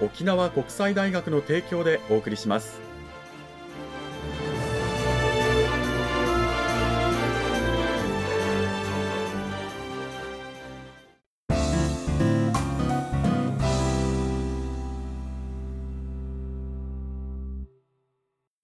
沖縄国際大学の提供でお送りします。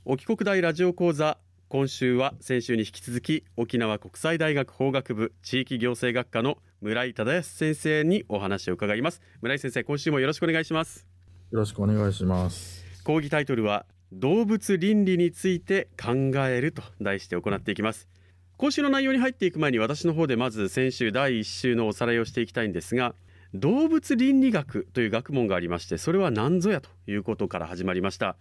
お帰国大ラジオ講座、今週は先週に引き続き沖縄国際大学法学部地域行政学科の村井忠康先生にお話を伺います。村井先生、今週もよろしくお願いします。よろしくお願いします。講義タイトルは動物倫理について考えると題して行っていきます。今週の内容に入っていく前に、私の方でまず先週第1週のおさらいをしていきたいんですが、動物倫理学という学問がありまして、それは何ぞやということから始まりました。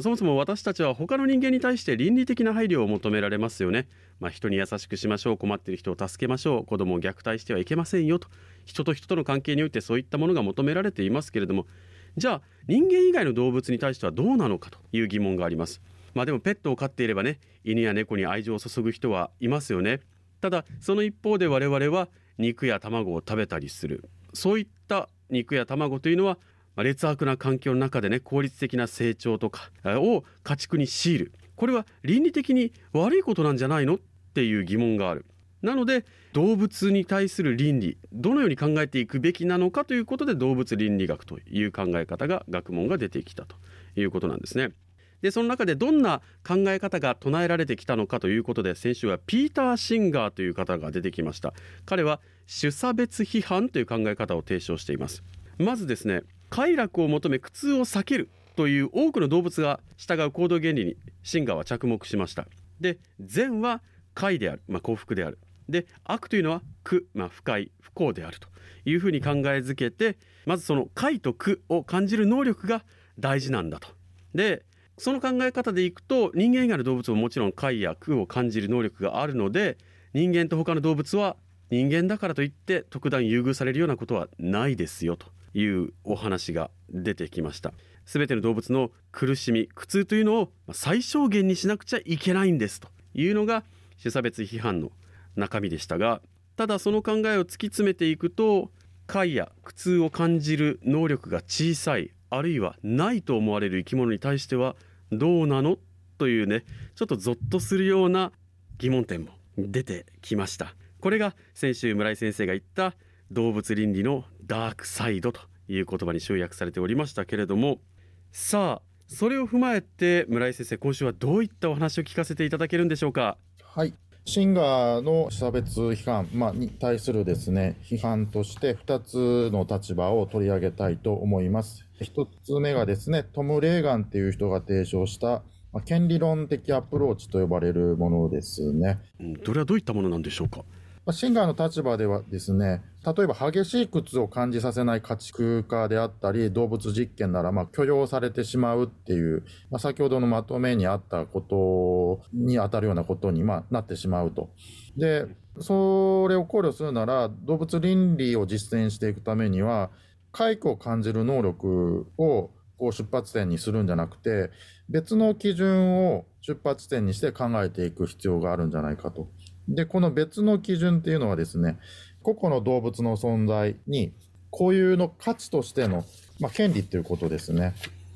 そもそも私たちは他の人間に対して倫理的な配慮を求められますよね。人に優しくしましょう、困っている人を助けましょう、子供を虐待してはいけませんよと、人と人との関係においてそういったものが求められていますけれども、じゃあ人間以外の動物に対してはどうなのかという疑問があります。でもペットを飼っていればね、犬や猫に愛情を注ぐ人はいますよね。ただその一方で我々は肉や卵を食べたりする、そういった肉や卵というのは劣悪な環境の中でね、効率的な成長とかを家畜に強いる、これは倫理的に悪いことなんじゃないのっていう疑問がある。なので動物に対する倫理、どのように考えていくべきなのかということで、動物倫理学という考え方が、学問が出てきたということなんですね。でその中でどんな考え方が唱えられてきたのかということで、先週はピーター・シンガーという方が出てきました。彼は種差別批判という考え方を提唱しています。まずですね、快楽を求め苦痛を避けるという多くの動物が従う行動原理にシンガーは着目しました。で、善は快である、幸福である。で、悪というのは苦、不快、不幸であるというふうに考えづけて、まずその快と苦を感じる能力が大事なんだと。で、その考え方でいくと、人間以外の動物ももちろん快や苦を感じる能力があるので、人間と他の動物は人間だからといって特段優遇されるようなことはないですよというお話が出てきました。すべての動物の苦しみ苦痛というのを最小限にしなくちゃいけないんですというのが種差別批判の中身でしたが、ただその考えを突き詰めていくと、快や苦痛を感じる能力が小さい、あるいはないと思われる生き物に対してはどうなのというね、ちょっとゾッとするような疑問点も出てきました。これが先週村井先生が言った動物倫理のダークサイドという言葉に集約されておりましたけれども、さあそれを踏まえて村井先生、今週はどういったお話を聞かせていただけるんでしょうか。はい、シンガーの差別批判、に対するですね、批判として2つの立場を取り上げたいと思います。1つ目がですね、トム・レーガンっていう人が提唱した権利論的アプローチと呼ばれるものですね。それはどういったものなんでしょうか。シンガーの立場ではですね、例えば激しい苦痛を感じさせない家畜化であったり、動物実験なら許容されてしまうっていう、先ほどのまとめにあったことに当たるようなことになってしまうと。で、それを考慮するなら、動物倫理を実践していくためには、快苦を感じる能力を出発点にするんじゃなくて、別の基準を出発点にして考えていく必要があるんじゃないかと。で、この別の基準っていうのはですね、個々の動物の存在に固有の価値としての、権利ということですね。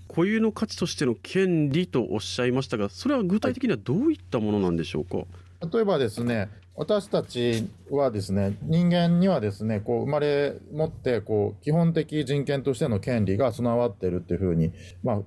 固有の価値としての権利とおっしゃいましたが、それは具体的にはどういったものなんでしょうか。例えばですね、私たちはですね、人間にはですね、こう生まれ持ってこう基本的人権としての権利が備わっているというふうに、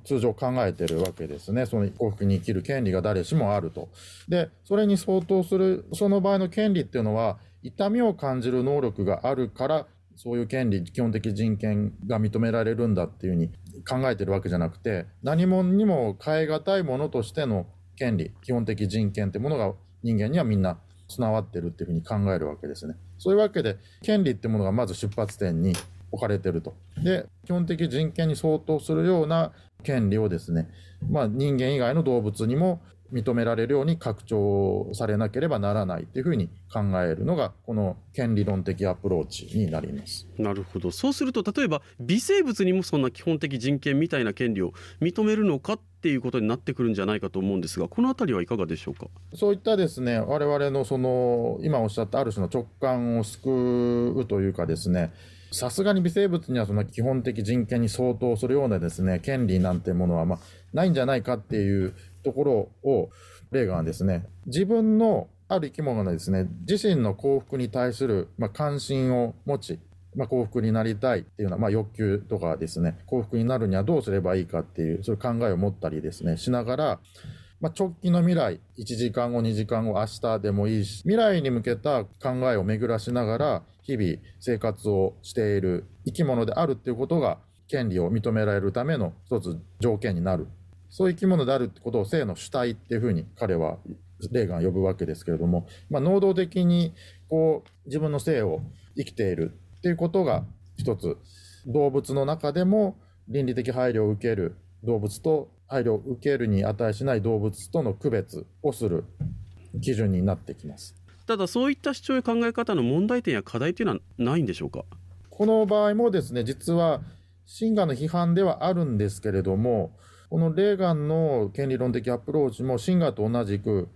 通常考えているわけですね。その幸福に生きる権利が誰しもあると。で、それに相当するその場合の権利っていうのは、痛みを感じる能力があるからそういう権利、基本的人権が認められるんだっていうふうに考えているわけじゃなくて、何もにも変えがたいものとしての権利、基本的人権ってものが人間にはみんな備わってるっていうふうに考えるわけですね。そういうわけで権利ってものがまず出発点に置かれてると。で、基本的人権に相当するような権利をですね、人間以外の動物にも認められるように拡張されなければならないというふうに考えるのがこの権利論的アプローチになります。なるほど。そうすると例えば微生物にもそんな基本的人権みたいな権利を認めるのかっていうことになってくるんじゃないかと思うんですが、このあたりはいかがでしょうか。そういったですね、我々のその今おっしゃったある種の直感を救うというかですね、さすがに微生物にはその基本的人権に相当するようなですね、権利なんてものはないんじゃないかっていうところを、レーガンはですね、自分のある生き物がですね、自身の幸福に対する関心を持ち、幸福になりたいっていうのは、欲求とかですね、幸福になるにはどうすればいいかっていう、そういう考えを持ったりですね、しながら、直近の未来、1時間後、2時間後、明日でもいいし、未来に向けた考えを巡らしながら、日々生活をしている生き物であるっていうことが、権利を認められるための一つ条件になる。そういう生き物であるってことを生の主体っていうふうに彼はレーガン呼ぶわけですけれども、能動的にこう自分の生を生きているっていうことが一つ、動物の中でも倫理的配慮を受ける動物と配慮を受けるに値しない動物との区別をする基準になってきます。ただそういった主張や考え方の問題点や課題というのはないんでしょうか。この場合もですね、実は真我の批判ではあるんですけれども、このレーガンの権利論的アプローチも真我と同じく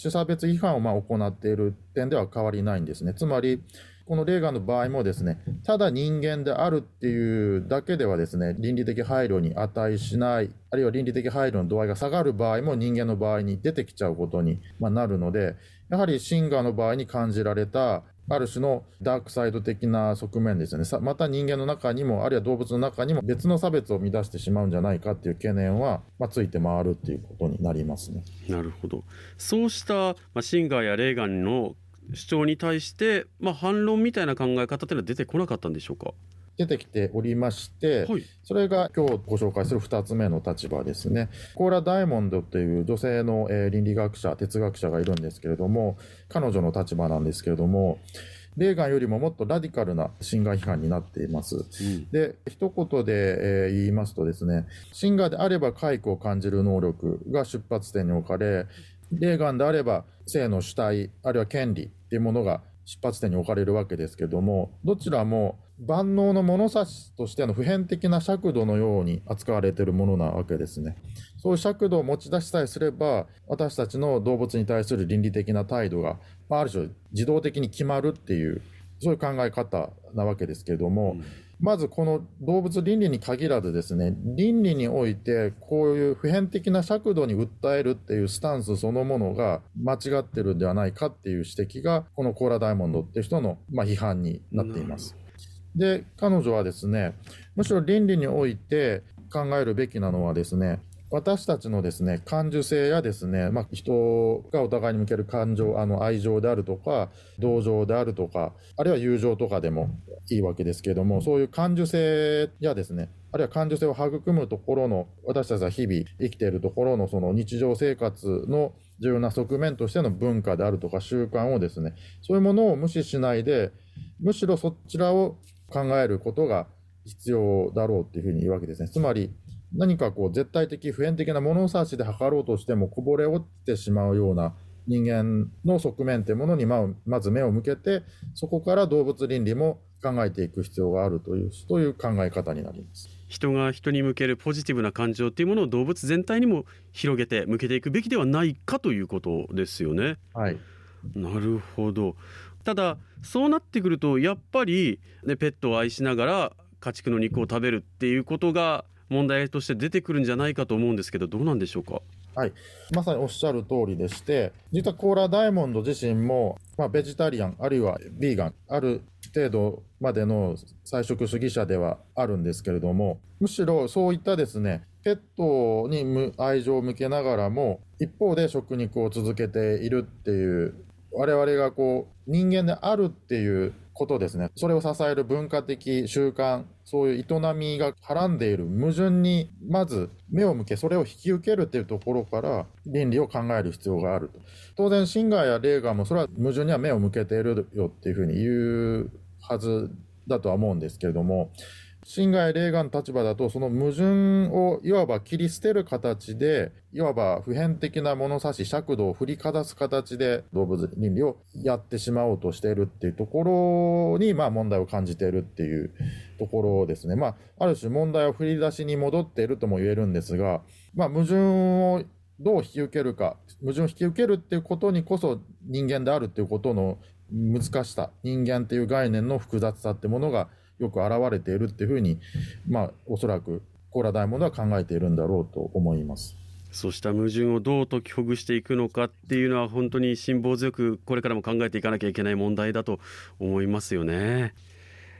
種差別批判を行っている点では変わりないんですね。つまりこのレーガンの場合もですね、ただ人間であるっていうだけではですね、倫理的配慮に値しない、あるいは倫理的配慮の度合いが下がる場合も人間の場合に出てきちゃうことになるので、やはり真我の場合に感じられたある種のダークサイド的な側面ですよね。また人間の中にも、あるいは動物の中にも別の差別を乱してしまうんじゃないかっていう懸念は、ついて回るっていうことになりますね。なるほど。そうした真我やレーガンの主張に対して、反論みたいな考え方というのは出てこなかったんでしょうか。出てきておりまして、はい、それが今日ご紹介する2つ目の立場ですね。コーラ・ダイモンドという女性の倫理学者、哲学者がいるんですけれども、彼女の立場なんですけれども、レーガンよりももっとラディカルな真我批判になっています。で、一言で言いますとですね、真我であれば快苦を感じる能力が出発点に置かれ、レーガンであれば性の主体、あるいは権利っていうものが出発点に置かれるわけですけれども、どちらも万能の物差しとしての普遍的な尺度のように扱われているものなわけですね。そういう尺度を持ち出しさえすれば、私たちの動物に対する倫理的な態度が、ある種自動的に決まるっていう、そういう考え方なわけですけれども、まずこの動物倫理に限らずですね、倫理においてこういう普遍的な尺度に訴えるっていうスタンスそのものが間違ってるんではないかっていう指摘が、このコーラ・ダイモンドっていう人の批判になっています。で、彼女はですね、むしろ倫理において考えるべきなのはですね、私たちのですね、感受性やですね、人がお互いに向ける感情、愛情であるとか、同情であるとか、あるいは友情とかでもいいわけですけれども、そういう感受性やですね、あるいは感受性を育むところの、私たちが日々生きているところのその日常生活の重要な側面としての文化であるとか習慣をですね、そういうものを無視しないで、むしろそちらを考えることが必要だろうというふうに言うわけですね。つまり何かこう絶対的普遍的な物差しで測ろうとしてもこぼれ落ちてしまうような人間の側面というものにまず目を向けて、そこから動物倫理も考えていく必要があるという、そういう考え方になります。人が人に向けるポジティブな感情というものを動物全体にも広げて向けていくべきではないかということですよね。はい、なるほど。ただそうなってくるとやっぱり、ペットを愛しながら家畜の肉を食べるっていうことが問題として出てくるんじゃないかと思うんですけど、どうなんでしょうか。はい、まさにおっしゃる通りでして、実はコーラダイモンド自身も、ベジタリアンあるいはビーガンある程度までの菜食主義者ではあるんですけれども、むしろそういったですねペットに愛情を向けながらも一方で食肉を続けているっていう、我々がこう人間であるっていうことですね、それを支える文化的習慣、そういう営みがはらんでいる矛盾にまず目を向け、それを引き受けるというところから倫理を考える必要があると。当然シンガーやレーガーもそれは矛盾には目を向けているよっていうふうに言うはずだとは思うんですけれども、シンガーやレーガーの立場だとその矛盾をいわば切り捨てる形で、いわば普遍的な物差し尺度を振りかざす形で動物倫理をやってしまおうとしているっていうところに問題を感じているっていうところですね。ある種問題を振り出しに戻っているとも言えるんですが、矛盾をどう引き受けるか、矛盾を引き受けるっていうことにこそ人間であるっていうことの難しさ、人間っていう概念の複雑さってものがよく現れているっていうふうに、おそらくコーラダイモンドは考えているんだろうと思います。そうした矛盾をどう解きほぐしていくのかっていうのは、本当に辛抱強くこれからも考えていかなきゃいけない問題だと思いますよね。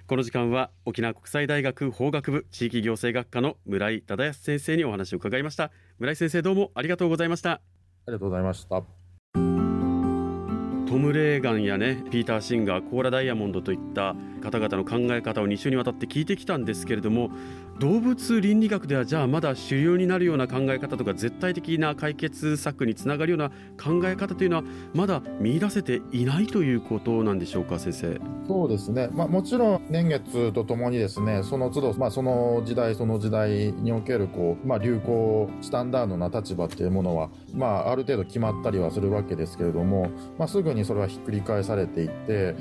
この時間は沖縄国際大学法学部地域行政学科の村井忠康先生にお話を伺いました。村井先生、どうもありがとうございました。ありがとうございました。トム・レーガンやピーター・シンガー、コーラ・ダイヤモンドといった方々の考え方を2週にわたって聞いてきたんですけれども、動物倫理学ではじゃあまだ主流になるような考え方とか、絶対的な解決策につながるような考え方というのはまだ見出せていないということなんでしょうか、先生。そうですね、もちろん年月とともにですね、その都度、その時代その時代における流行スタンダードな立場というものは、ある程度決まったりはするわけですけれども、すぐにそれはひっくり返されていって、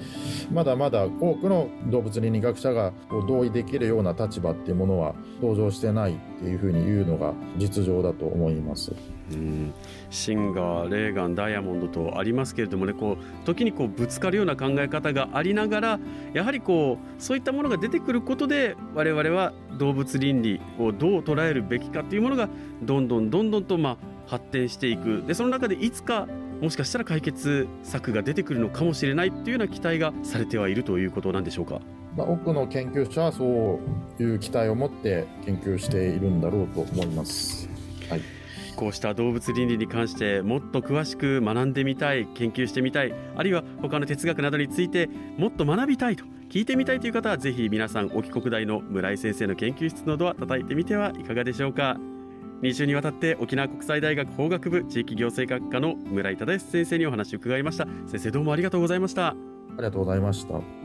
まだまだ多くの動物倫理学者が同意できるような立場っていうものは登場してないっていうふうに言うのが実情だと思います。シンガー、レーガン、ダイヤモンドとありますけれどもね、時にぶつかるような考え方がありながら、やはりそういったものが出てくることで、我々は動物倫理をどう捉えるべきかというものがどんどんと発展していく。で、その中でいつかもしかしたら解決策が出てくるのかもしれないというような期待がされてはいるということなんでしょうか。多くの研究者はそういう期待を持って研究しているんだろうと思います。はい、こうした動物倫理に関してもっと詳しく学んでみたい、研究してみたい、あるいは他の哲学などについてもっと学びたいと、聞いてみたいという方は、ぜひ皆さん沖国大の村井先生の研究室のドア叩いてみてはいかがでしょうか。2週にわたって沖縄国際大学法学部地域行政学科の村井忠康先生にお話を伺いました。先生、どうもありがとうございました。ありがとうございました。